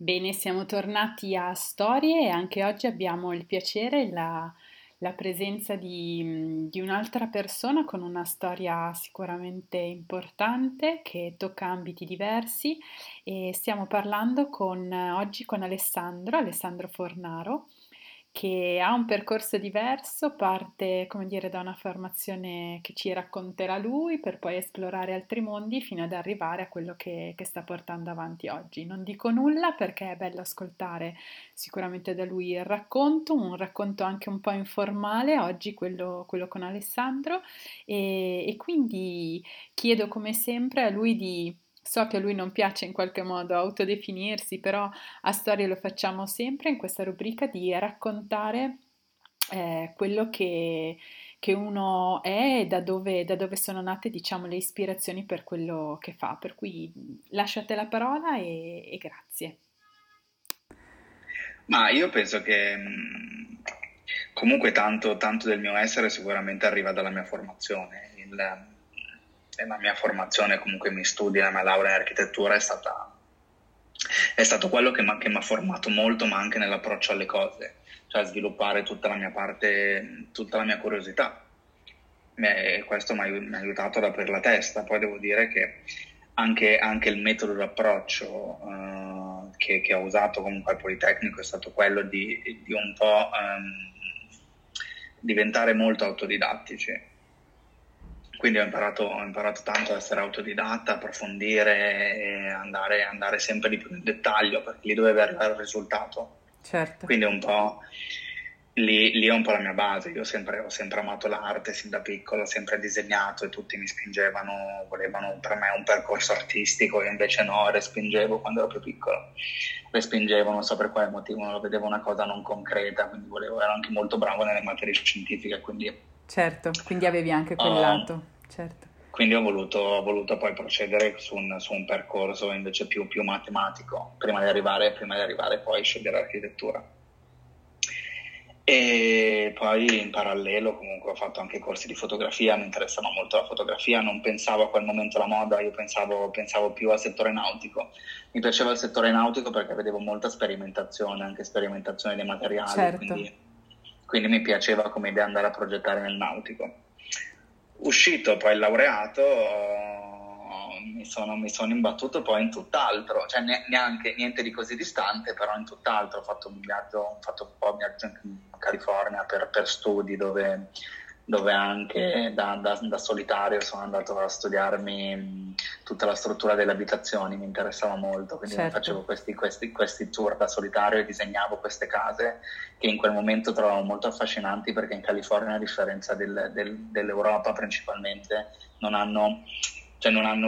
Bene, siamo tornati a Storie e anche oggi abbiamo il piacere e la presenza di un'altra persona con una storia sicuramente importante che tocca ambiti diversi e stiamo parlando oggi con Alessandro Fornaro, che ha un percorso diverso, parte, come dire, da una formazione che ci racconterà lui per poi esplorare altri mondi fino ad arrivare a quello che sta portando avanti oggi. Non dico nulla perché è bello ascoltare sicuramente da lui il racconto, un racconto anche un po' informale oggi, quello con Alessandro, e quindi chiedo come sempre a lui So che a lui non piace in qualche modo autodefinirsi, però a Storie lo facciamo sempre in questa rubrica di raccontare quello che uno è e da dove sono nate, diciamo, le ispirazioni per quello che fa. Per cui lasciate la parola e grazie. Ma io penso che comunque tanto del mio essere sicuramente arriva dalla mia formazione. La mia formazione, comunque mi studi, la mia laurea in architettura è stato quello che mi ha formato molto, ma anche nell'approccio alle cose, cioè sviluppare tutta la mia parte, tutta la mia curiosità, e questo mi ha aiutato ad aprire la testa. Poi devo dire che anche il metodo d'approccio che ho usato comunque al Politecnico è stato quello di un po' diventare molto autodidattici. Quindi ho imparato tanto ad essere autodidatta, approfondire e andare sempre di più nel dettaglio, perché lì dove arrivare il risultato. Certo. Quindi un po' lì è un po' la mia base. Io ho sempre amato l'arte sin da piccolo, ho sempre disegnato e tutti mi spingevano, volevano per me un percorso artistico, io invece no, respingevo quando ero più piccolo. Respingevo, non so per quale motivo, non lo vedevo una cosa non concreta, quindi ero anche molto bravo nelle materie scientifiche, quindi... Certo, quindi avevi anche quel lato, certo. Quindi ho voluto poi procedere su un percorso invece più matematico, prima di arrivare poi a scegliere architettura. E poi in parallelo comunque ho fatto anche corsi di fotografia, mi interessava molto la fotografia, non pensavo a quel momento alla moda, io pensavo più al settore nautico. Mi piaceva il settore nautico perché vedevo molta sperimentazione, anche sperimentazione dei materiali, certo. Quindi mi piaceva come idea andare a progettare nel nautico. Uscito poi laureato, mi sono imbattuto poi in tutt'altro, cioè neanche niente di così distante, però in tutt'altro. Ho fatto un viaggio anche in California per studi, dove anche da solitario sono andato a studiarmi tutta la struttura delle abitazioni, mi interessava molto, quindi certo. Facevo questi tour da solitario e disegnavo queste case che in quel momento trovavo molto affascinanti, perché in California, a differenza dell'Europa principalmente, non hanno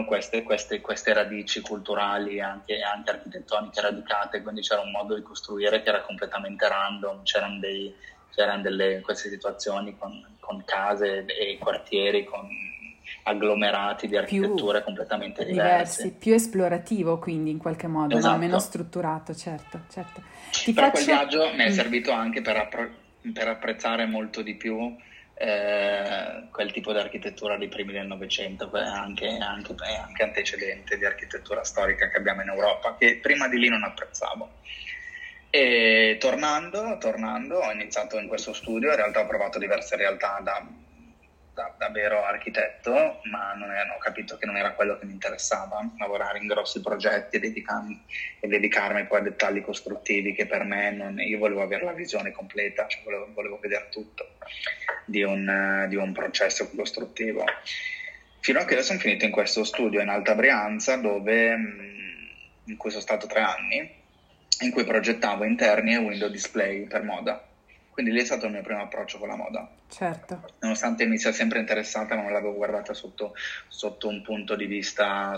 queste radici culturali e anche architettoniche radicate, quindi c'era un modo di costruire che era completamente random, c'erano queste situazioni con case e quartieri, con agglomerati di architetture più completamente diverse. Più esplorativo, quindi, in qualche modo, esatto. Meno strutturato, certo. Quel viaggio mi è servito anche per apprezzare molto di più quel tipo di architettura dei primi del Novecento, anche antecedente di architettura storica che abbiamo in Europa, che prima di lì non apprezzavo. E tornando ho iniziato in questo studio, in realtà ho provato diverse realtà da vero architetto, ma ho capito che non era quello che mi interessava, lavorare in grossi progetti e dedicarmi poi a dettagli costruttivi, che per me io volevo avere la visione completa, cioè volevo vedere tutto di un processo costruttivo, fino a che sono finito in questo studio in Alta Brianza, in cui sono stato 3 anni, in cui progettavo interni e window display per moda. Quindi lì è stato il mio primo approccio con la moda. Certo. Nonostante mi sia sempre interessata, ma me l'avevo guardata sotto un punto di vista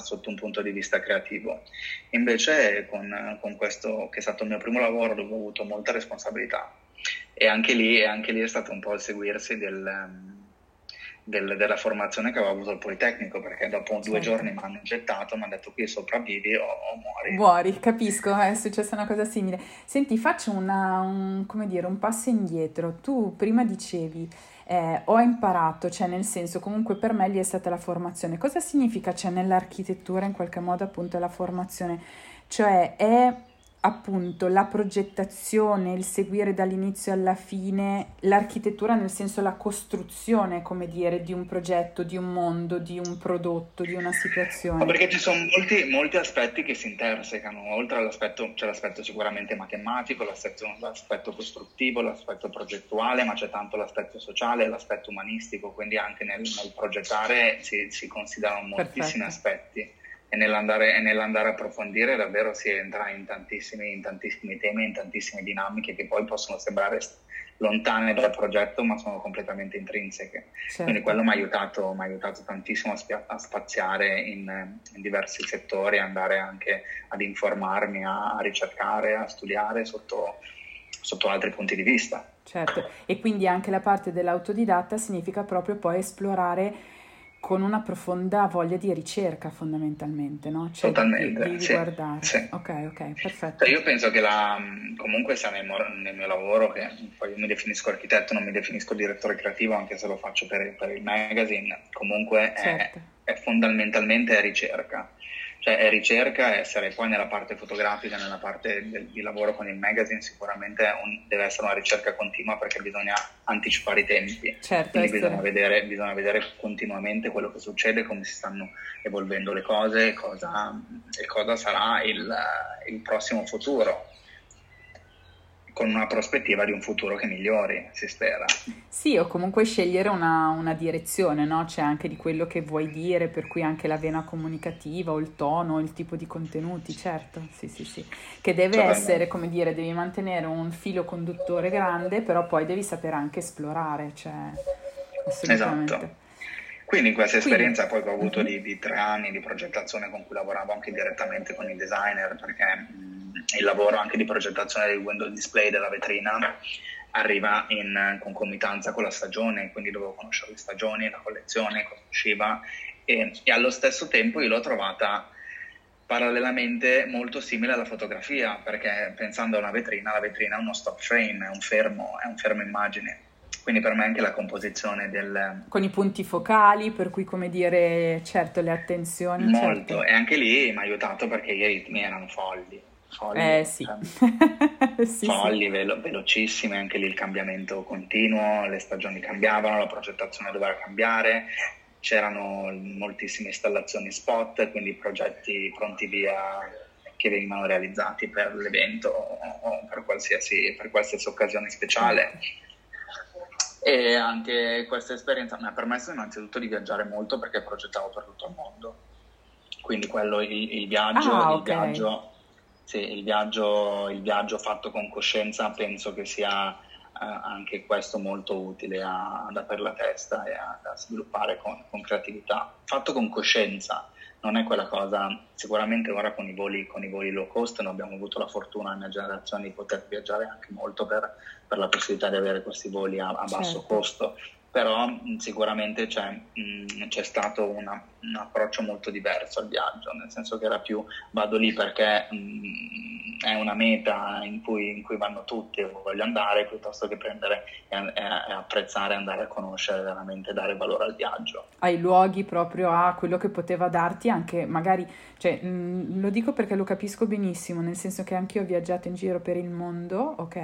creativo. Invece con questo, che è stato il mio primo lavoro, dove ho avuto molta responsabilità. E anche lì è stato un po' il seguirsi della formazione che avevo avuto al Politecnico, perché dopo 2 giorni mi hanno gettato, mi hanno detto: qui sopravvivi o muori. Muori, capisco, è successa una cosa simile. Senti, faccio un passo indietro. Tu prima dicevi ho imparato, cioè nel senso, comunque per me lì è stata la formazione. Cosa significa, cioè, nell'architettura in qualche modo appunto la formazione? Cioè è appunto la progettazione, il seguire dall'inizio alla fine, l'architettura nel senso la costruzione, come dire, di un progetto, di un mondo, di un prodotto, di una situazione? Ma perché ci sono molti aspetti che si intersecano, oltre all'aspetto, c'è l'aspetto sicuramente matematico, l'aspetto costruttivo, l'aspetto progettuale, ma c'è tanto l'aspetto sociale, l'aspetto umanistico, quindi anche nel progettare si considerano moltissimi aspetti. E nell'andare a approfondire davvero si entra in tantissimi temi, in tantissime dinamiche che poi possono sembrare lontane dal progetto ma sono completamente intrinseche. Certo. Quindi quello mi ha aiutato tantissimo a spaziare in diversi settori, andare anche ad informarmi, a ricercare, a studiare sotto altri punti di vista. Certo, e quindi anche la parte dell'autodidatta significa proprio poi esplorare con una profonda voglia di ricerca fondamentalmente, no? Cioè, totalmente, di guardare. Sì. Ok, perfetto. Io penso che comunque sia nel mio lavoro, che poi io mi definisco architetto, non mi definisco direttore creativo, anche se lo faccio per il magazine, comunque certo. è fondamentalmente ricerca. Cioè è ricerca, essere poi nella parte fotografica, nella parte di lavoro con il magazine sicuramente deve essere una ricerca continua perché bisogna anticipare i tempi, certo, quindi bisogna vedere continuamente quello che succede, come si stanno evolvendo le cose, cosa sarà il prossimo futuro, con una prospettiva di un futuro che migliori, si spera. Sì, o comunque scegliere una direzione, no? C'è anche di quello che vuoi dire, per cui anche la vena comunicativa o il tono, il tipo di contenuti, certo, sì, che deve essere, come dire, devi mantenere un filo conduttore grande, però poi devi saper anche esplorare, cioè, assolutamente. Esatto. Quindi questa esperienza poi che ho avuto di 3 anni di progettazione con cui lavoravo anche direttamente con i designer, perché il lavoro anche di progettazione del window display della vetrina arriva in concomitanza con la stagione, quindi dovevo conoscere le stagioni, la collezione, cosa usciva e allo stesso tempo io l'ho trovata parallelamente molto simile alla fotografia, perché pensando a una vetrina, la vetrina è uno stop frame, è un fermo immagine. Quindi per me anche la composizione con i punti focali, per cui come dire, certo, le attenzioni. Molto, certo. E anche lì mi ha aiutato perché i ritmi erano folli, sì. Folli, sì. Velocissime, anche lì il cambiamento continuo, le stagioni cambiavano, la progettazione doveva cambiare, c'erano moltissime installazioni spot, quindi progetti pronti via che venivano realizzati per l'evento o per qualsiasi occasione speciale. E anche questa esperienza mi ha permesso innanzitutto di viaggiare molto perché progettavo per tutto il mondo, quindi quello il viaggio, il viaggio fatto con coscienza penso che sia anche questo molto utile ad aprire la testa e a sviluppare con creatività. Fatto con coscienza non è quella cosa, sicuramente ora con i voli low cost noi abbiamo avuto la fortuna nella generazione di poter viaggiare anche molto per la possibilità di avere questi voli a basso certo. costo, però sicuramente c'è stato un approccio molto diverso al viaggio, nel senso che era più vado lì perché è una meta in cui vanno tutti, voglio andare, piuttosto che prendere e apprezzare, andare a conoscere, veramente dare valore al viaggio. Ai luoghi, proprio a quello che poteva darti anche magari, cioè lo dico perché lo capisco benissimo, nel senso che anch'io ho viaggiato in giro per il mondo, ok,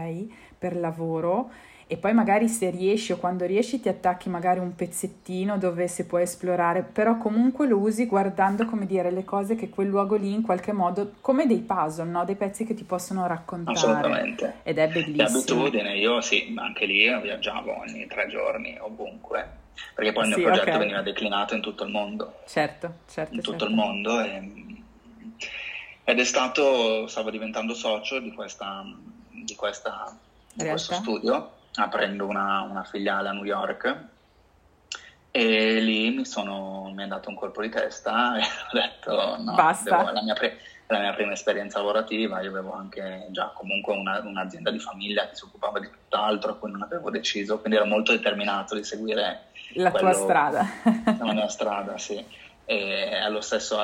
per lavoro, e poi magari se riesci o quando riesci ti attacchi magari un pezzettino dove si può esplorare, però comunque lo usi guardando, come dire, le cose che quel luogo lì in qualche modo, come dei puzzle, no? Dei pezzi che ti possono raccontare. Assolitamente. Ed è bellissimo. L'abitudine, io sì, anche lì viaggiavo ogni 3 giorni ovunque, perché poi il mio progetto veniva declinato in tutto il mondo. Certo. In tutto il mondo ed è stato, stavo diventando socio di questo studio, aprendo una filiale a New York, e lì mi è dato un colpo di testa e ho detto no, basta. La mia prima esperienza lavorativa, io avevo anche già comunque un'azienda di famiglia che si occupava di tutt'altro, poi non avevo deciso, quindi ero molto determinato di seguire tua strada. La mia strada, sì. E allo stesso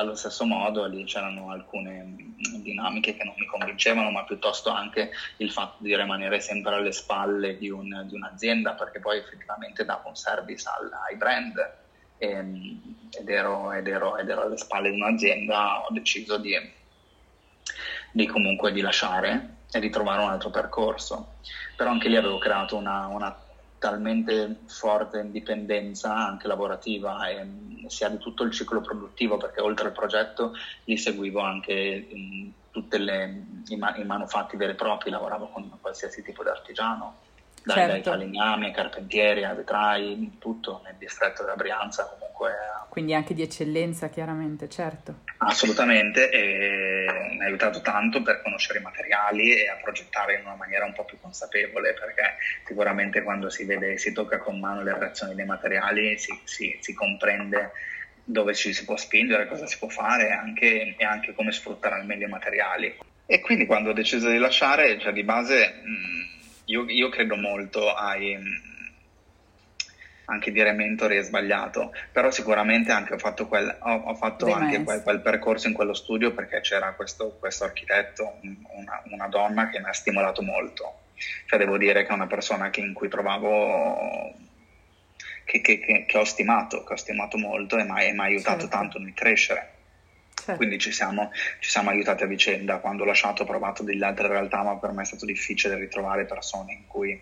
modo lì c'erano alcune dinamiche che non mi convincevano, ma piuttosto anche il fatto di rimanere sempre alle spalle di un'azienda, perché poi effettivamente davo un service ai brand ed ero alle spalle di un'azienda. Ho deciso di di comunque di lasciare e di trovare un altro percorso. Però anche lì avevo creato una talmente forte indipendenza anche lavorativa, e sia di tutto il ciclo produttivo, perché oltre al progetto li seguivo anche tutti i manufatti veri e propri, lavoravo con qualsiasi tipo di artigiano, dai falegnami, carpentieri, a vetrai, tutto nel distretto della Brianza comunque. Quindi anche di eccellenza, chiaramente, certo. Assolutamente, e mi ha aiutato tanto per conoscere i materiali e a progettare in una maniera un po' più consapevole, perché sicuramente quando si vede, si tocca con mano le reazioni dei materiali, si comprende dove ci si può spingere, cosa si può fare e anche come sfruttare al meglio i materiali. E quindi quando ho deciso di lasciare, cioè di base... Io credo molto anche dire mentore è sbagliato, però sicuramente anche ho fatto quel percorso in quello studio, perché c'era questo architetto, una donna che mi ha stimolato molto. Cioè devo dire che è una persona che ho stimato molto e mi ha aiutato tanto nel crescere. Certo. Quindi ci siamo aiutati a vicenda. Quando ho lasciato ho provato delle altre realtà, ma per me è stato difficile ritrovare persone in cui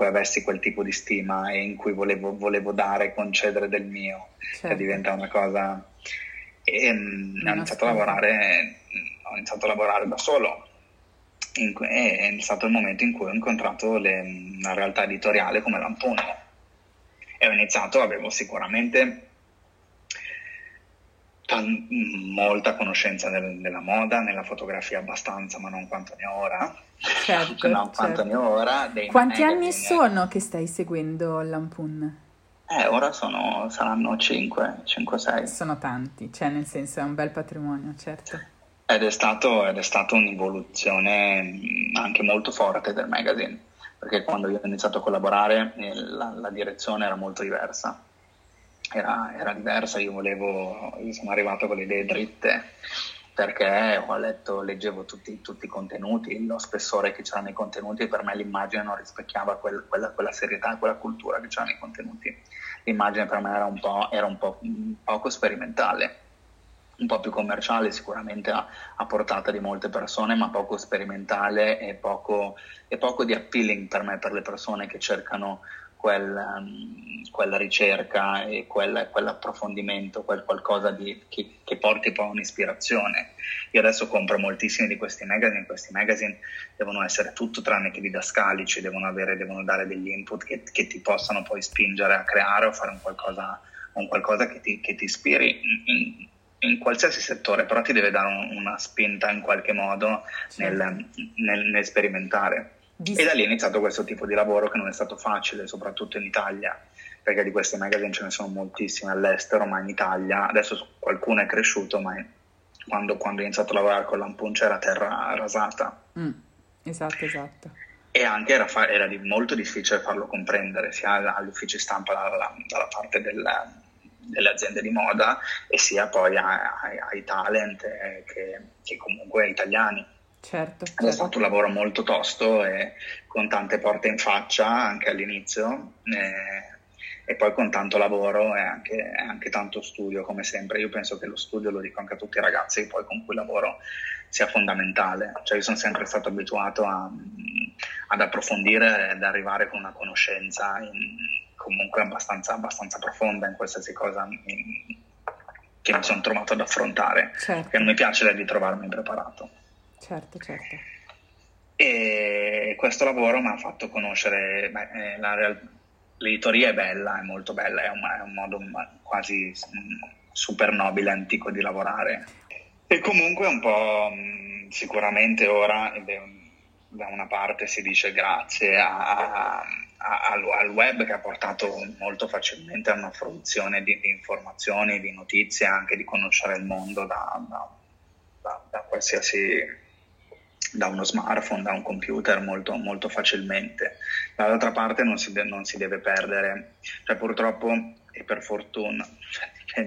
avessi quel tipo di stima e in cui volevo dare, concedere del mio. Certo. Che diventa una cosa... E ho iniziato a lavorare da solo. È stato il momento in cui ho incontrato una realtà editoriale come Lampoon. E ho iniziato, avevo sicuramente... molta conoscenza nella moda, nella fotografia abbastanza, ma non quanto ne ho ora. Certo, non quanto certo. Ne ho ora. Quanti anni sono che stai seguendo Lampoon? Ora saranno 5-6. Sono tanti, cioè nel senso è un bel patrimonio, certo. Ed è stata un'evoluzione anche molto forte del magazine, perché quando io ho iniziato a collaborare la direzione era molto diversa. Era diversa, io sono arrivato con le idee dritte, perché leggevo tutti i contenuti, lo spessore che c'era nei contenuti, e per me l'immagine non rispecchiava quella serietà, quella cultura che c'era nei contenuti. L'immagine per me era un po' poco sperimentale, un po' più commerciale, sicuramente a portata di molte persone, ma poco sperimentale e poco di appealing per me, per le persone che cercano quella ricerca e quell'approfondimento, quel qualcosa che porti poi un'ispirazione. Io adesso compro moltissimi di questi magazine devono essere tutto tranne che didascalici, devono dare degli input che ti possano poi spingere a creare o fare un qualcosa che ti ispiri in qualsiasi settore, però ti deve dare una spinta in qualche modo nel sperimentare. E da lì è iniziato questo tipo di lavoro, che non è stato facile, soprattutto in Italia, perché di questi magazine ce ne sono moltissimi all'estero, ma in Italia adesso qualcuno è cresciuto, ma quando ho iniziato a lavorare con Lampoon c'era terra rasata. Esatto. E anche era molto difficile farlo comprendere sia agli uffici stampa dalla parte delle aziende di moda, e sia poi ai talent che comunque italiani. Certo. È stato un lavoro molto tosto e con tante porte in faccia anche all'inizio, e poi con tanto lavoro e anche tanto studio, come sempre. Io penso che lo studio, lo dico anche a tutti i ragazzi poi con cui lavoro, sia fondamentale. Cioè io sono sempre stato abituato ad approfondire, ad arrivare con una conoscenza comunque abbastanza profonda in qualsiasi cosa che mi sono trovato ad affrontare, certo. Perché non mi piace di trovarmi impreparato. Certo. E questo lavoro mi ha fatto conoscere, l'editoria è bella, è molto bella, è un modo quasi super nobile, antico di lavorare. E comunque un po' sicuramente ora, da una parte si dice grazie al web, che ha portato molto facilmente a una fruizione di informazioni, di notizie, anche di conoscere il mondo da qualsiasi... da uno smartphone, da un computer, molto, molto facilmente. Dall'altra parte non si deve perdere, cioè purtroppo e per fortuna, cioè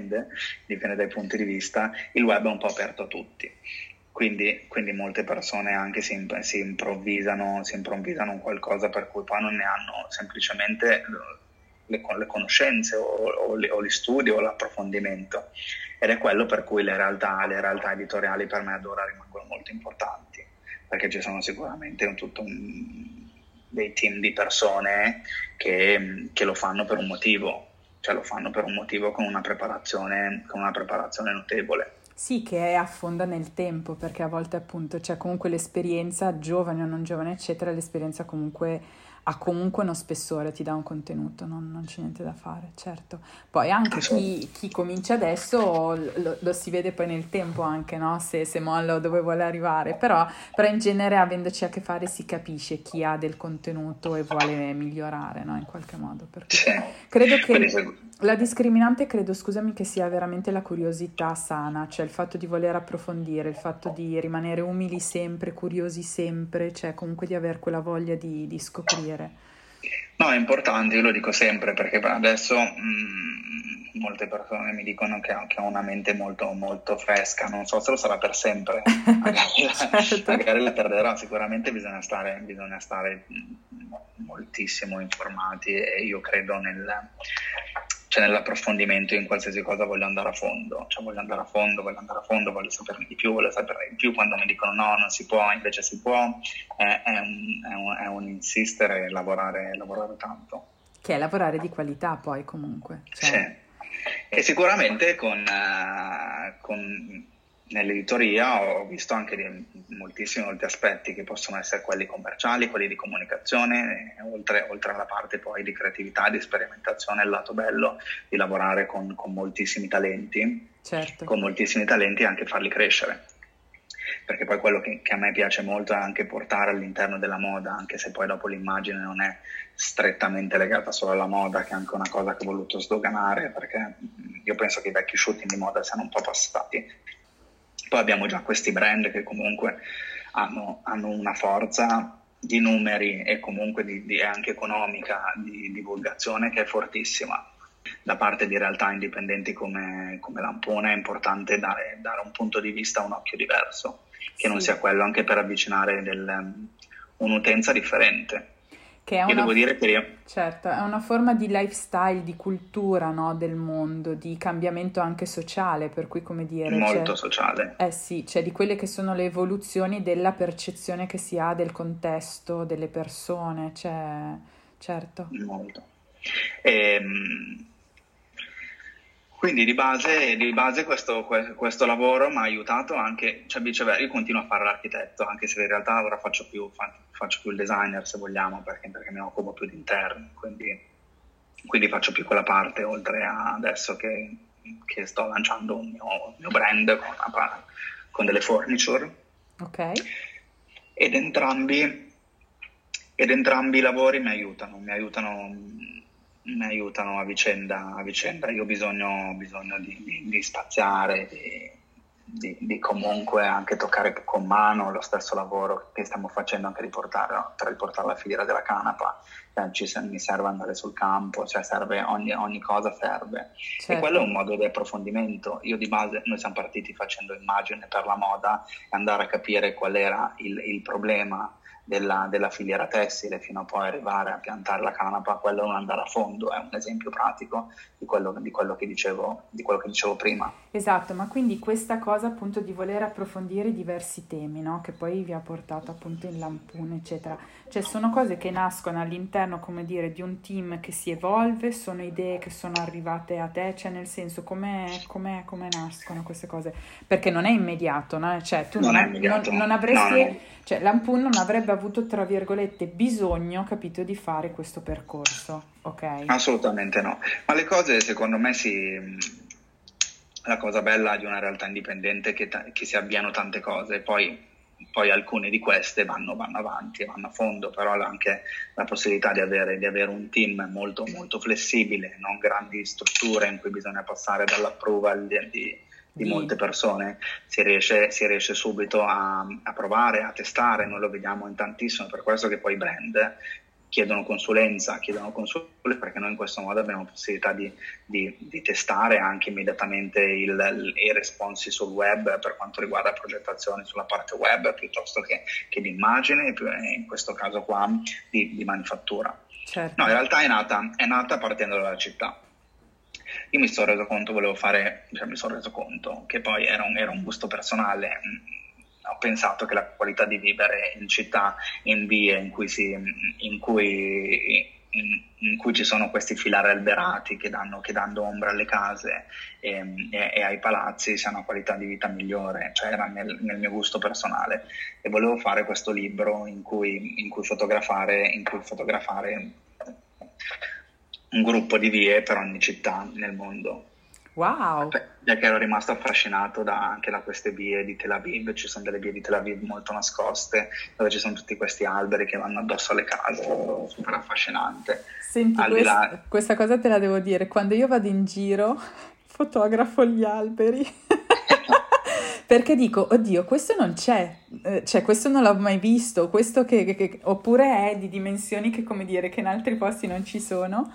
dipende dai punti di vista, il web è un po' aperto a tutti, quindi molte persone anche si improvvisano un qualcosa per cui poi non ne hanno semplicemente le conoscenze o gli studi o l'approfondimento, ed è quello per cui le realtà editoriali per me ad ora rimangono molto importanti. perché ci sono sicuramente dei team di persone che lo fanno per un motivo, cioè lo fanno per un motivo con una preparazione notevole. Sì, che affonda nel tempo, perché a volte appunto c'è comunque l'esperienza, giovane o non giovane eccetera, l'esperienza comunque ha comunque uno spessore, ti dà un contenuto, non c'è niente da fare, certo. Poi anche chi comincia adesso lo si vede poi nel tempo anche, no? Se molla o dove vuole arrivare, però in genere avendoci a che fare si capisce chi ha del contenuto e vuole migliorare, no? In qualche modo, perché credo che la discriminante, che sia veramente la curiosità sana, cioè il fatto di voler approfondire, il fatto di rimanere umili sempre, curiosi sempre, cioè comunque di aver quella voglia di scoprire. No, è importante, io lo dico sempre, perché adesso molte persone mi dicono che ho una mente molto molto fresca, non so se lo sarà per sempre, magari, certo. Magari la perderò, sicuramente bisogna stare moltissimo informati, e io credo nell'approfondimento in qualsiasi cosa. Voglio andare a fondo, voglio saperne di più, quando mi dicono no, non si può, invece si può, è un insistere e lavorare tanto. Che è lavorare di qualità poi comunque. Cioè... Sì, e sicuramente con nell'editoria ho visto anche molti aspetti che possono essere quelli commerciali, quelli di comunicazione, oltre alla parte poi di creatività, di sperimentazione, il lato bello di lavorare con moltissimi talenti, certo. Con moltissimi talenti, e anche farli crescere. Perché poi quello che a me piace molto è anche portare all'interno della moda, anche se poi dopo l'immagine non è strettamente legata solo alla moda, che è anche una cosa che ho voluto sdoganare, perché io penso che i vecchi shooting di moda siano un po' passati. Poi abbiamo già questi brand che comunque hanno una forza di numeri e comunque anche economica, di divulgazione, che è fortissima. Da parte di realtà indipendenti come Lampoon è importante dare un punto di vista, un occhio diverso, che sì. Non sia quello, anche per avvicinare un'utenza differente. Che è è una forma di lifestyle, di cultura, no, del mondo, di cambiamento anche sociale, per cui come dire... Molto sociale. Eh sì, cioè di quelle che sono le evoluzioni della percezione che si ha del contesto, delle persone, cioè certo. Molto. Quindi di base questo lavoro mi ha aiutato anche, cioè viceversa, io continuo a fare l'architetto, anche se in realtà ora faccio più il designer, se vogliamo, perché mi occupo più di interni, quindi faccio più quella parte, oltre a adesso che sto lanciando un mio brand con delle furniture. Ok. Ed entrambi i lavori mi aiutano a vicenda. Io ho bisogno di spaziare, di comunque anche toccare con mano lo stesso lavoro che stiamo facendo, anche riportare la filiera della canapa, mi serve andare sul campo, cioè serve ogni cosa serve, certo. E quello è un modo di approfondimento. Io di base, noi siamo partiti facendo immagine per la moda, andare a capire qual era il problema della filiera tessile, fino a poi arrivare a piantare la canapa. Quello è un andare a fondo, è un esempio pratico di quello che dicevo prima. Esatto, ma quindi questa cosa appunto di voler approfondire diversi temi, no? Che poi vi ha portato appunto in Lampoon, eccetera. Cioè sono cose che nascono all'interno, come dire, di un team che si evolve, sono idee che sono arrivate a te, cioè nel senso come nascono queste cose? Perché non è immediato, no? Cioè tu non avresti, no. Cioè Lampoon non avrebbe avuto, tra virgolette, bisogno, capito, di fare questo percorso, ok? Assolutamente no, ma le cose secondo me la cosa bella di una realtà indipendente è che si avviano tante cose, poi alcune di queste vanno avanti, vanno a fondo, però anche la possibilità di avere un team molto molto flessibile, non grandi strutture in cui bisogna passare dall'approval di molte persone, si riesce subito a provare, a testare. Noi lo vediamo in tantissimo, per questo che poi i brand chiedono consulenza, perché noi in questo modo abbiamo possibilità di testare anche immediatamente i responsi sul web, per quanto riguarda progettazioni sulla parte web, piuttosto che di immagine, in questo caso qua di manifattura. Certo. No, in realtà è nata partendo dalla città. Io mi sono reso conto che poi era un gusto personale, ho pensato che la qualità di vivere in città, in vie in cui ci sono questi filari alberati che danno ombra alle case e ai palazzi, sia una qualità di vita migliore, cioè era nel mio gusto personale, e volevo fare questo libro in cui fotografare un gruppo di vie per ogni città nel mondo. Wow! Perché ero rimasto affascinato anche da queste vie di Tel Aviv. Ci sono delle vie di Tel Aviv molto nascoste, dove ci sono tutti questi alberi che vanno addosso alle case, super affascinante. Senti, questa cosa te la devo dire, quando io vado in giro fotografo gli alberi perché dico, oddio, questo non c'è, cioè questo non l'ho mai visto, questo che oppure è di dimensioni che, come dire, che in altri posti non ci sono.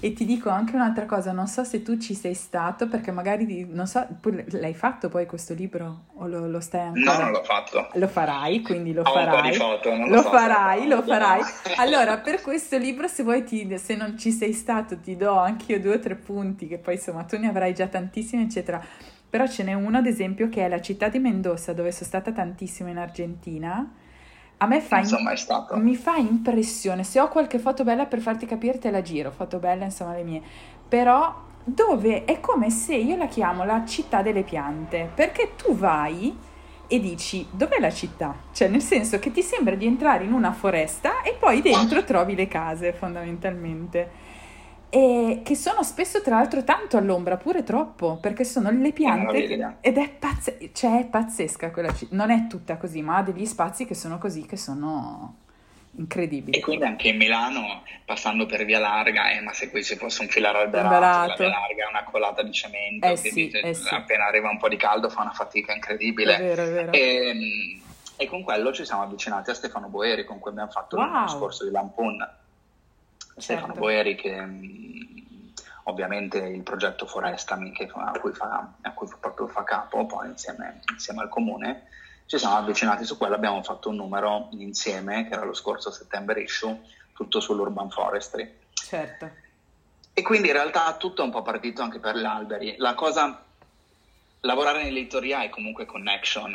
E ti dico anche un'altra cosa, non so se tu ci sei stato, perché magari, non so, l'hai fatto poi questo libro? O lo stai ancora? No, non l'ho fatto. Lo farai, quindi lo farai. Ho un po' di foto, non lo so. Lo farai. Allora, per questo libro, se vuoi, se non ci sei stato, ti do anche io 2 o 3 punti, che poi insomma tu ne avrai già tantissimi, eccetera. Però ce n'è uno, ad esempio, che è la città di Mendoza, dove sono stata tantissimo in Argentina. A me mi fa impressione, se ho qualche foto bella per farti capire te la giro, foto bella insomma le mie, però dove è come se, io la chiamo la città delle piante, perché tu vai e dici, dov'è la città? Cioè nel senso che ti sembra di entrare in una foresta e poi dentro trovi le case fondamentalmente, e che sono spesso tra l'altro tanto all'ombra, pure troppo, perché sono le piante ed è cioè è pazzesca quella città, non è tutta così, ma ha degli spazi che sono così, che sono incredibili. E quindi anche in Milano, passando per Via Larga, ma se qui ci fosse un filare alberato, la Via Larga è una colata di cemento, appena arriva un po' di caldo fa una fatica incredibile. È vero, è vero. E con quello ci siamo avvicinati a Stefano Boeri, con cui abbiamo fatto l'anno scorso di Lampoon. Stefano Boeri, che ovviamente il progetto Forestami, a cui fa capo, poi insieme al comune, ci siamo avvicinati su quello, abbiamo fatto un numero insieme, che era lo scorso settembre issue, tutto sull'urban forestry. Certo. E quindi in realtà tutto è un po' partito anche per gli alberi. Lavorare nell'editoria è comunque connection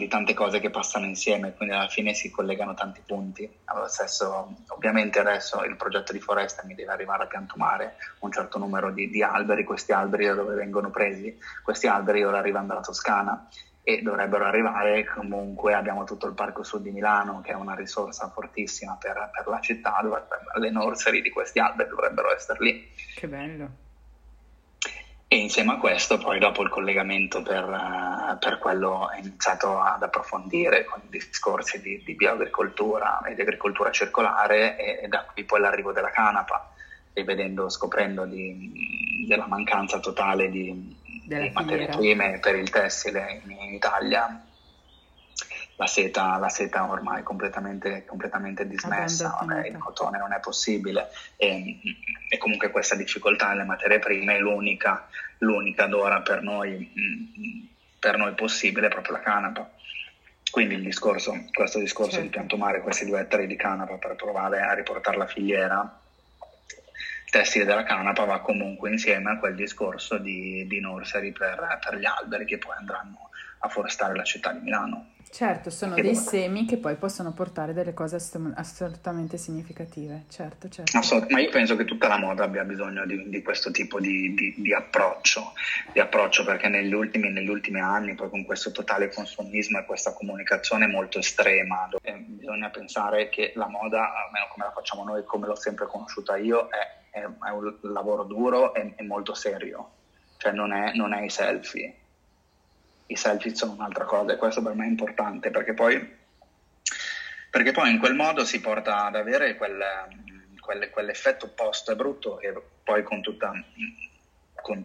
di tante cose che passano insieme, quindi alla fine si collegano tanti punti. Allo stesso, ovviamente adesso il progetto di Foresta mi deve arrivare a piantumare un certo numero di alberi, questi alberi da dove vengono presi, questi alberi ora arrivano dalla Toscana e dovrebbero arrivare comunque, abbiamo tutto il Parco Sud di Milano che è una risorsa fortissima per la città, le nursery di questi alberi dovrebbero essere lì. Che bello! E insieme a questo poi dopo il collegamento per quello ho iniziato ad approfondire con discorsi di bioagricoltura e di agricoltura circolare, e da qui poi l'arrivo della canapa, e scoprendo della mancanza totale di materie prime per il tessile in Italia, la seta ormai completamente dismessa, il cotone non è possibile, e comunque questa difficoltà nelle materie prime è l'unica d'ora per noi possibile, è proprio la canapa. Quindi questo discorso certo. Di piantumare questi 2 ettari di canapa per provare a riportare la filiera tessile della canapa va comunque insieme a quel discorso di nursery per gli alberi che poi andranno a forestare la città di Milano. Certo, sono dei semi che poi possono portare delle cose assolutamente significative, certo. Ma io penso che tutta la moda abbia bisogno di questo tipo di approccio, perché negli ultimi anni, poi con questo totale consumismo e questa comunicazione molto estrema, bisogna pensare che la moda, almeno come la facciamo noi, come l'ho sempre conosciuta io, è un lavoro duro e molto serio, cioè non è i selfie. I selfie sono un'altra cosa, e questo per me è importante, perché poi in quel modo si porta ad avere quell'effetto opposto e brutto, che poi con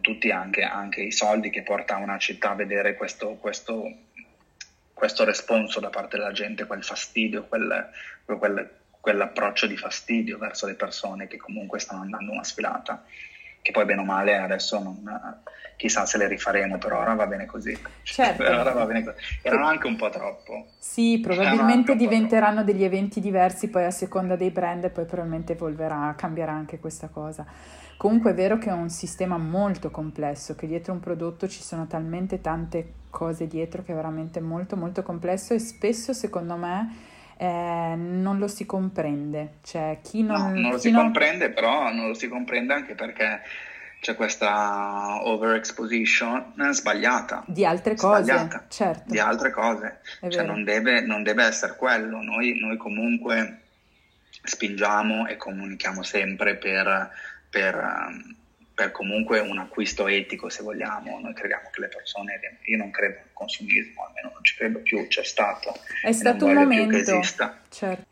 tutti anche i soldi che porta una città a vedere questo responso da parte della gente, quel fastidio, quell'approccio di fastidio verso le persone che comunque stanno andando una sfilata. che poi bene o male adesso non, chissà se le rifaremo, per ora va bene così. Certo. Per ora va bene così. Erano anche un po' troppo. Sì, probabilmente diventeranno degli eventi diversi poi a seconda dei brand e poi probabilmente evolverà, cambierà anche questa cosa. Comunque è vero che è un sistema molto complesso, che dietro un prodotto ci sono talmente tante cose dietro che è veramente molto molto complesso e spesso secondo me non lo si comprende, cioè chi non, no, non lo si comprende, però non lo si comprende anche perché c'è questa overexposition sbagliata di altre cose, certo, di altre cose, cioè non deve essere quello. Noi comunque spingiamo e comunichiamo sempre per comunque un acquisto etico, se vogliamo. Noi crediamo che le persone, io non credo al consumismo, almeno non ci credo più, è stato un momento che esista. Certo,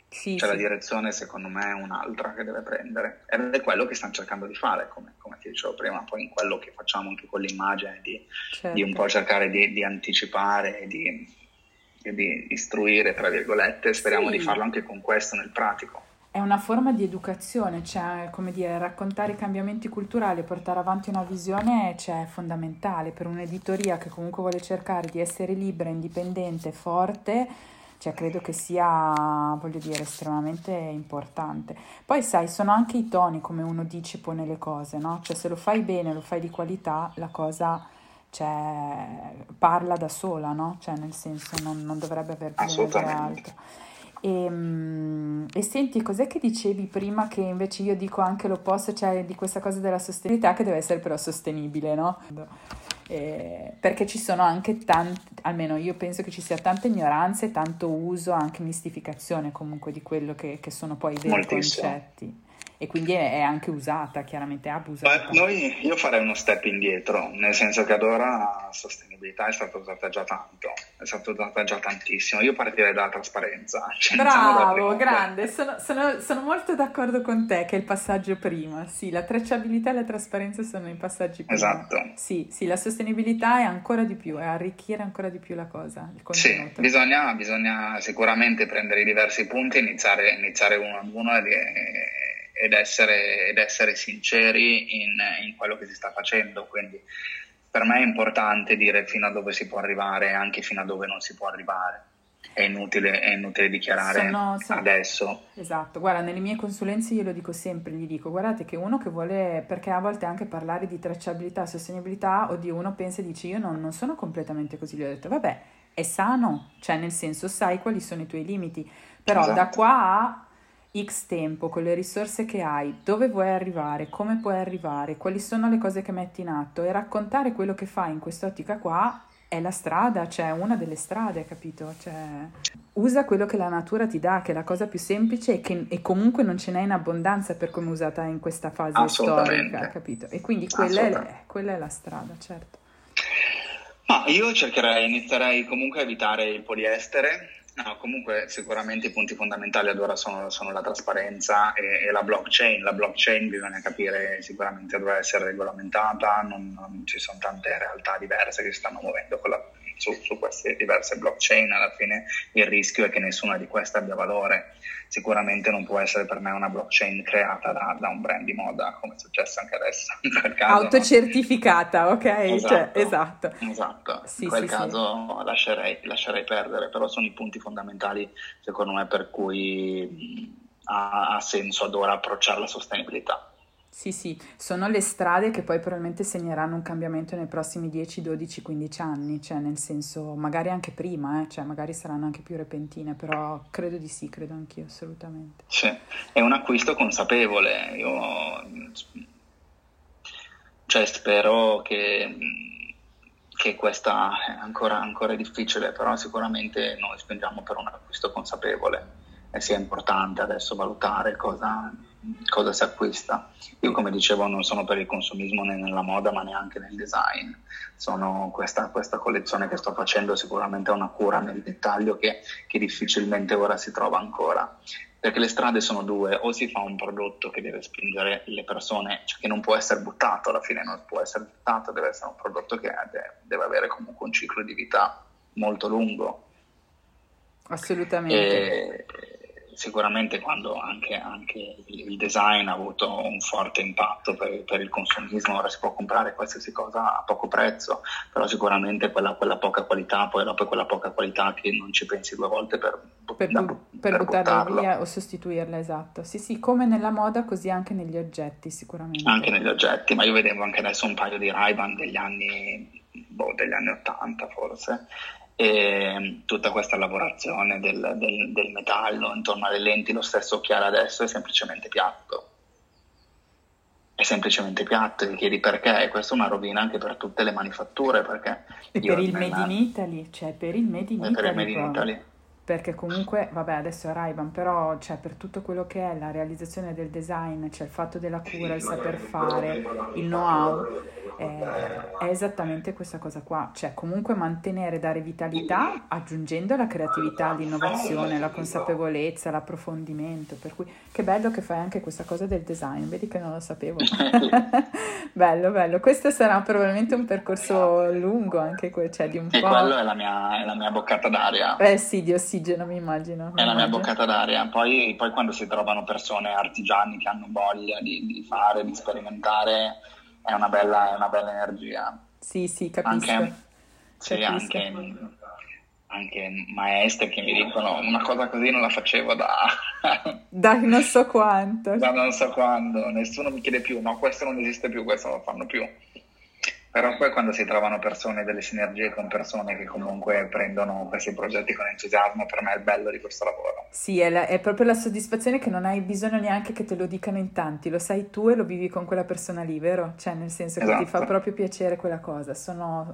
la direzione secondo me è un'altra che deve prendere, ed è quello che stanno cercando di fare, come ti dicevo prima, poi in quello che facciamo anche con l'immagine di un po' cercare di anticipare e di istruire, tra virgolette, speriamo di farlo anche con questo nel pratico. È una forma di educazione, cioè, come dire, raccontare i cambiamenti culturali, portare avanti una visione, cioè, è fondamentale per un'editoria che comunque vuole cercare di essere libera, indipendente, forte, cioè, credo che sia, voglio dire, estremamente importante. Poi, sai, sono anche i toni, come uno dice, pone le cose, no? Cioè, se lo fai bene, lo fai di qualità, la cosa, cioè, parla da sola, no? Cioè, nel senso, non dovrebbe aver bisogno di altro. E senti, cos'è che dicevi prima che invece io dico anche l'opposto, cioè di questa cosa della sostenibilità che deve essere però sostenibile, no? Perché ci sono anche tante, almeno io penso che ci sia tanta ignoranza e tanto uso, anche mistificazione comunque di quello che sono poi i veri concetti. E quindi è anche usata, chiaramente abusata. Beh, io farei uno step indietro, nel senso che ad ora la sostenibilità è stata usata già tanto, è stata usata già tantissimo. Io partirei dalla trasparenza. Bravo, grande, sono molto d'accordo con te che è il passaggio prima. Sì, la tracciabilità e la trasparenza sono i passaggi prima. Esatto. Sì, la sostenibilità è ancora di più, è arricchire ancora di più la cosa, il contenuto. Sì, bisogna sicuramente prendere i diversi punti e iniziare uno ad uno ed essere sinceri in quello che si sta facendo, quindi per me è importante dire fino a dove si può arrivare e anche fino a dove non si può arrivare. È inutile dichiarare adesso. Esatto, guarda, nelle mie consulenze io lo dico sempre, gli dico guardate che uno che vuole, perché a volte anche parlare di tracciabilità, sostenibilità, o di uno pensa e dice io non sono completamente così, gli ho detto vabbè, è sano, cioè nel senso sai quali sono i tuoi limiti, però esatto. Da qua a X tempo, con le risorse che hai, dove vuoi arrivare, come puoi arrivare, quali sono le cose che metti in atto, e raccontare quello che fai in quest'ottica qua è la strada, cioè una delle strade, capito? Cioè, usa quello che la natura ti dà, che è la cosa più semplice e comunque non ce n'è in abbondanza per come usata in questa fase storica, capito? E quindi quella è la strada, certo. Ma io inizierei comunque a evitare il poliestere. No, comunque sicuramente i punti fondamentali ad ora sono la trasparenza e la blockchain. La blockchain bisogna capire, sicuramente dovrà essere regolamentata, non ci sono tante realtà diverse che si stanno muovendo su queste diverse blockchain. Alla fine il rischio è che nessuna di queste abbia valore. Sicuramente non può essere per me una blockchain creata da un brand di moda, come è successo anche adesso. In quel caso, autocertificata, ok? Esatto. Sì, in quel caso sì. Lascerei perdere, però sono i punti fondamentali secondo me per cui ha senso ad ora approcciare la sostenibilità. Sì, sono le strade che poi probabilmente segneranno un cambiamento nei prossimi 10, 12, 15 anni, cioè nel senso magari anche prima, cioè magari saranno anche più repentine, però credo di sì, credo anch'io assolutamente. Sì, è un acquisto consapevole, io spero che questa è ancora difficile, però sicuramente noi spingiamo per un acquisto consapevole e sia importante adesso valutare cosa si acquista. Io come dicevo non sono per il consumismo né nella moda ma neanche nel design. Sono questa collezione che sto facendo sicuramente è una cura nel dettaglio che difficilmente ora si trova ancora, perché le strade sono due: o si fa un prodotto che deve spingere le persone, cioè che non può essere buttato, alla fine non può essere buttato, deve essere un prodotto che deve avere comunque un ciclo di vita molto lungo. Assolutamente. sicuramente quando anche il design ha avuto un forte impatto per il consumismo. Ora si può comprare qualsiasi cosa a poco prezzo, però sicuramente quella poca qualità, poi dopo quella poca qualità che non ci pensi due volte per buttarla via o sostituirla, esatto. Sì, come nella moda così anche negli oggetti, sicuramente. Anche negli oggetti, ma io vedevo anche adesso un paio di Ray-Ban degli anni 80 forse, e tutta questa lavorazione del metallo intorno alle lenti. Lo stesso occhiale adesso è semplicemente piatto, ti chiedi perché, e questa è una rovina anche per tutte le manifatture, perché e per il Made in Italy, perché comunque, vabbè, adesso è Ray-Ban, però per tutto quello che è la realizzazione del design, il fatto della cura, il saper fare, il know-how, è esattamente questa cosa qua. Comunque mantenere, dare vitalità, aggiungendo la creatività, l'innovazione, la consapevolezza, l'approfondimento. Per cui, che bello che fai anche questa cosa del design, vedi che non lo sapevo. bello. Questo sarà probabilmente un percorso lungo, anche di un po'. E quello è la mia boccata d'aria. Sì, Dio. Mi immagino. È la mia boccata d'aria. Poi quando si trovano persone, artigiani che hanno voglia di fare, di sperimentare, è una bella energia. Sì, capisco. Anche maestri che mi dicono una cosa così non la facevo da non so quanto. Da non so quando. Nessuno mi chiede più, no, questo non esiste più, questo non lo fanno più. Però poi quando si trovano persone, delle sinergie con persone che comunque prendono questi progetti con entusiasmo, per me è il bello di questo lavoro. Sì, è proprio la soddisfazione che non hai bisogno neanche che te lo dicano in tanti, lo sai tu e lo vivi con quella persona lì, vero? Nel senso che esatto. Ti fa proprio piacere quella cosa.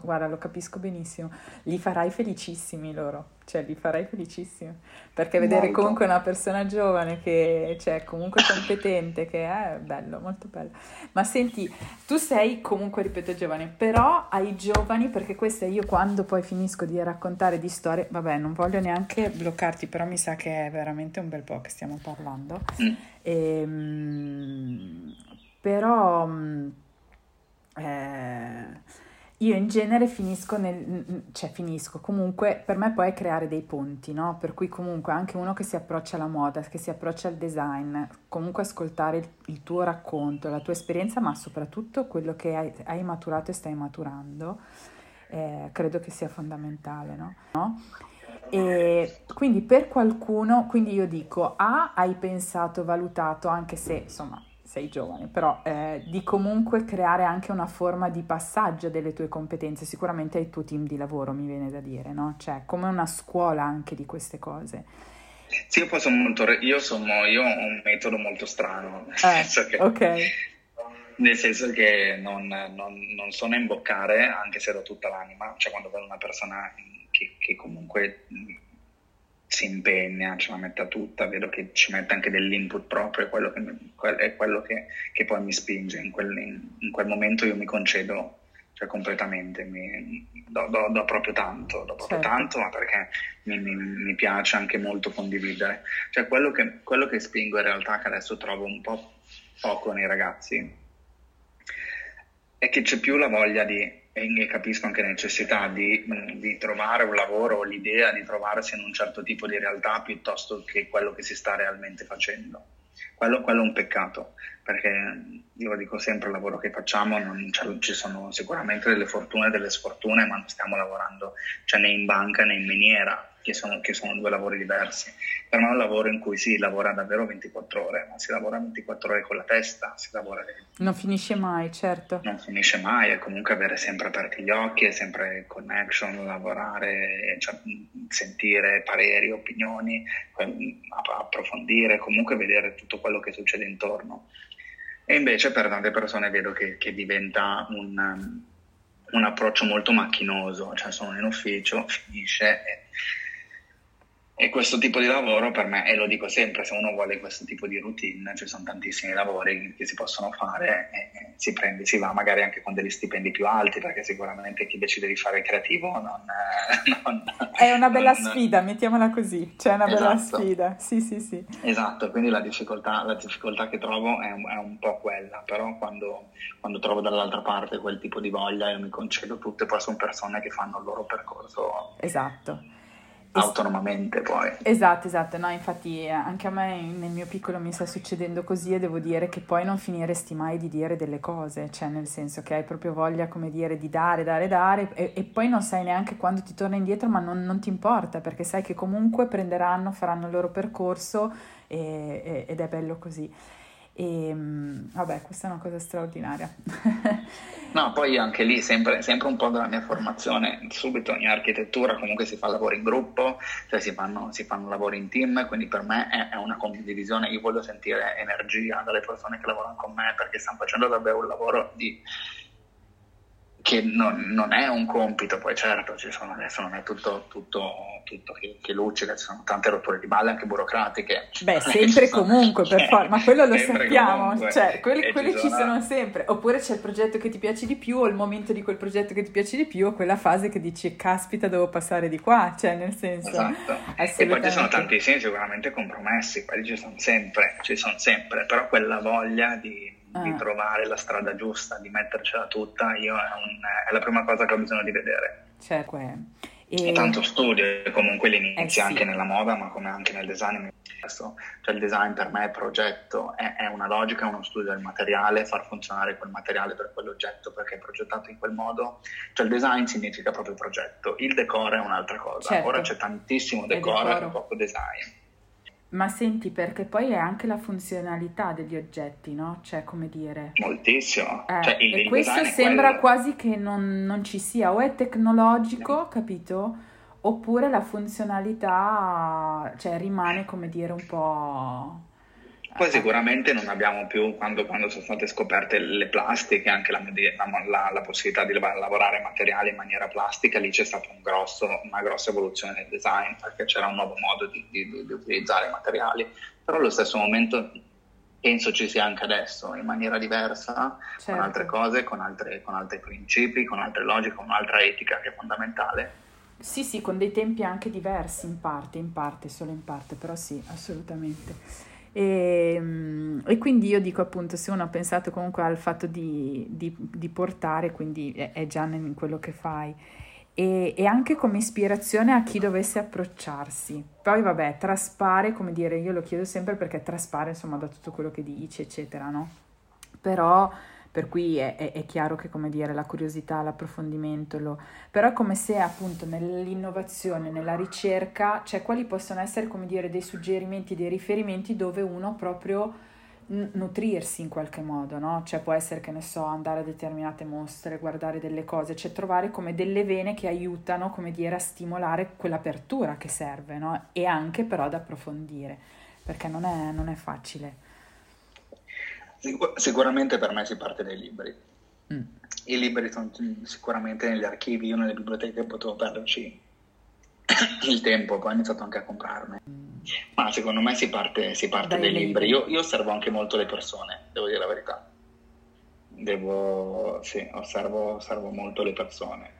Guarda, lo capisco benissimo, li farai felicissimi loro. Li farai felicissimi, perché vedere molto. Comunque una persona giovane che comunque competente, che è bello, molto bello. Ma senti, tu sei comunque, ripeto, giovane, però ai giovani, perché questa io quando poi finisco di raccontare di storie, vabbè, non voglio neanche bloccarti, però mi sa che è veramente un bel po' che stiamo parlando. Io in genere finisco comunque, per me poi è creare dei ponti, no? Per cui comunque anche uno che si approccia alla moda, che si approccia al design, comunque ascoltare il tuo racconto, la tua esperienza, ma soprattutto quello che hai maturato e stai maturando, credo che sia fondamentale, no? E quindi per qualcuno, quindi io dico, hai pensato, valutato, anche se insomma, sei giovane, però di comunque creare anche una forma di passaggio delle tue competenze, sicuramente al tuo team di lavoro, mi viene da dire, no? Come una scuola anche di queste cose. Sì, poi io ho un metodo molto strano, nel senso che non sono a imboccare, anche se do tutta l'anima, quando vedo una persona che comunque si impegna, ce la metta tutta, vedo che ci mette anche dell'input proprio, è quello che poi mi spinge, in quel momento io mi concedo completamente, do proprio tanto, ma perché mi piace anche molto condividere, quello che spingo in realtà, che adesso trovo un po' poco nei ragazzi, è che c'è più la voglia di, e capisco anche la necessità di trovare un lavoro, o l'idea di trovarsi in un certo tipo di realtà piuttosto che quello che si sta realmente facendo. Quello è un peccato, perché io dico sempre, il lavoro che facciamo ci sono sicuramente delle fortune e delle sfortune, ma non stiamo lavorando né in banca né in miniera, che sono due lavori diversi. Per me è un lavoro in cui si lavora davvero 24 ore, ma si lavora 24 ore con la testa, non finisce mai, certo. Non finisce mai, e comunque avere sempre aperti gli occhi, è sempre connection, lavorare, sentire pareri, opinioni, approfondire, comunque vedere tutto quello che succede intorno. E invece per tante persone vedo che diventa un approccio molto macchinoso, sono in ufficio, finisce e questo tipo di lavoro per me, e lo dico sempre, se uno vuole questo tipo di routine, ci sono tantissimi lavori che si possono fare, e si va magari anche con degli stipendi più alti, perché sicuramente chi decide di fare creativo è una bella sfida, mettiamola così, bella sfida, sì. Esatto, quindi la difficoltà che trovo è un po' quella, però quando trovo dall'altra parte quel tipo di voglia, io mi concedo tutto, e poi sono persone che fanno il loro percorso. Esatto. autonomamente poi. Esatto, no, infatti anche a me nel mio piccolo mi sta succedendo così, e devo dire che poi non finiresti mai di dire delle cose, cioè nel senso che hai proprio voglia, come dire, di dare e poi non sai neanche quando ti torna indietro, ma non ti importa, perché sai che comunque faranno il loro percorso ed è bello così. E vabbè, questa è una cosa straordinaria. No, poi anche lì sempre un po' dalla mia formazione, subito in architettura comunque si fa lavoro in gruppo, cioè si fanno lavori in team, quindi per me è una condivisione. Io voglio sentire energia dalle persone che lavorano con me, perché stanno facendo davvero un lavoro che non è un compito. Poi certo, ci sono, adesso non è tutto che luccica, ci sono tante rotture di balle anche burocratiche. Beh, sempre comunque, per forza, ma quello lo sappiamo, comunque, cioè quelli ci sono sempre. Oppure c'è il progetto che ti piace di più, o il momento di quel progetto che ti piace di più, o quella fase che dici caspita devo passare di qua, cioè nel senso. Esatto. E poi ci sono tantissimi sicuramente compromessi, quelli ci sono sempre, però quella voglia di trovare la strada giusta, di mettercela tutta, è la prima cosa che ho bisogno di vedere. Certo. E tanto studio, comunque l'inizio anche nella moda, ma come anche nel design. Cioè il design per me è progetto, è una logica, è uno studio del materiale, far funzionare quel materiale per quell'oggetto perché è progettato in quel modo. Cioè il design significa proprio progetto, il decoro è un'altra cosa. Certo. Ora c'è tantissimo decoro e poco design. Ma senti, perché poi è anche la funzionalità degli oggetti, no? Cioè, come dire... Moltissimo. Cioè, e questo sembra quasi che non ci sia, o è tecnologico, no, capito? Oppure la funzionalità, cioè, rimane, come dire, un po'... Poi sicuramente non abbiamo più, quando sono state scoperte le plastiche, anche la possibilità di lavorare materiali in maniera plastica, lì c'è stata una grossa evoluzione nel design, perché c'era un nuovo modo di utilizzare i materiali. Però allo stesso momento penso ci sia anche adesso, in maniera diversa, certo, con altre cose, con altri principi, con altre logiche, con un'altra etica che è fondamentale. Sì, con dei tempi anche diversi in parte, solo in parte, però sì, assolutamente. E quindi io dico appunto, se uno ha pensato comunque al fatto di portare, quindi è già in quello che fai, e anche come ispirazione a chi dovesse approcciarsi. Poi vabbè, traspare, come dire, io lo chiedo sempre perché traspare insomma da tutto quello che dici eccetera, no? Però per cui è chiaro che, come dire, la curiosità, l'approfondimento, però è come se appunto nell'innovazione, nella ricerca, cioè quali possono essere, come dire, dei suggerimenti, dei riferimenti dove uno proprio nutrirsi in qualche modo, no? Cioè può essere, che ne so, andare a determinate mostre, guardare delle cose, cioè trovare come delle vene che aiutano, come dire, a stimolare quell'apertura che serve, no? E anche però ad approfondire, perché non è facile. Sicuramente per me si parte dai libri. I libri sono sicuramente negli archivi, io nelle biblioteche potevo perderci il tempo, poi ho iniziato anche a comprarne. Ma secondo me si parte dai libri. Io osservo anche molto le persone, devo dire la verità. Osservo molto le persone.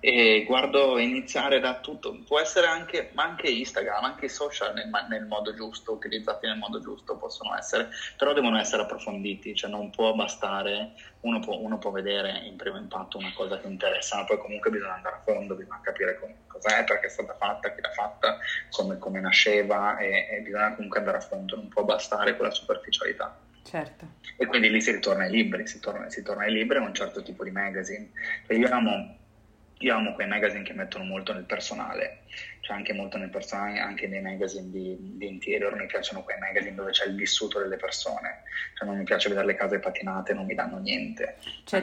E guardo, iniziare da tutto, può essere anche, ma anche Instagram, anche i social nel modo giusto, utilizzati nel modo giusto possono essere, però devono essere approfonditi, cioè non può bastare, uno può vedere in primo impatto una cosa che interessa, ma poi comunque bisogna andare a fondo, bisogna capire cos'è, perché è stata fatta, chi l'ha fatta, come nasceva, e bisogna comunque andare a fondo, non può bastare quella superficialità. Certo. E quindi lì si ritorna ai libri, si torna ai libri, a un certo tipo di magazine. Io amo quei magazine che mettono molto nel personale, cioè anche molto nel personale, anche nei magazine di interior, mi piacciono quei magazine dove c'è il vissuto delle persone, cioè non mi piace vedere le case patinate, non mi danno niente. Cioè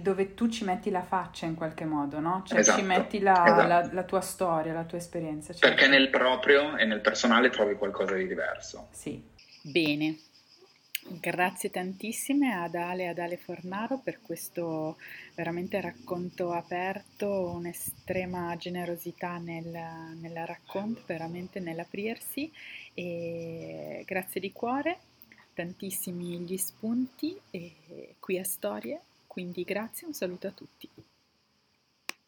dove tu ci metti la faccia in qualche modo, no? Cioè esatto, ci metti la tua storia, la tua esperienza. Cioè. Perché nel proprio e nel personale trovi qualcosa di diverso. Sì, bene. Grazie tantissime ad Ale Fornaro per questo veramente racconto aperto, un'estrema generosità nel racconto, veramente nell'aprirsi, e grazie di cuore, tantissimi gli spunti e qui a Storie, quindi grazie, un saluto a tutti.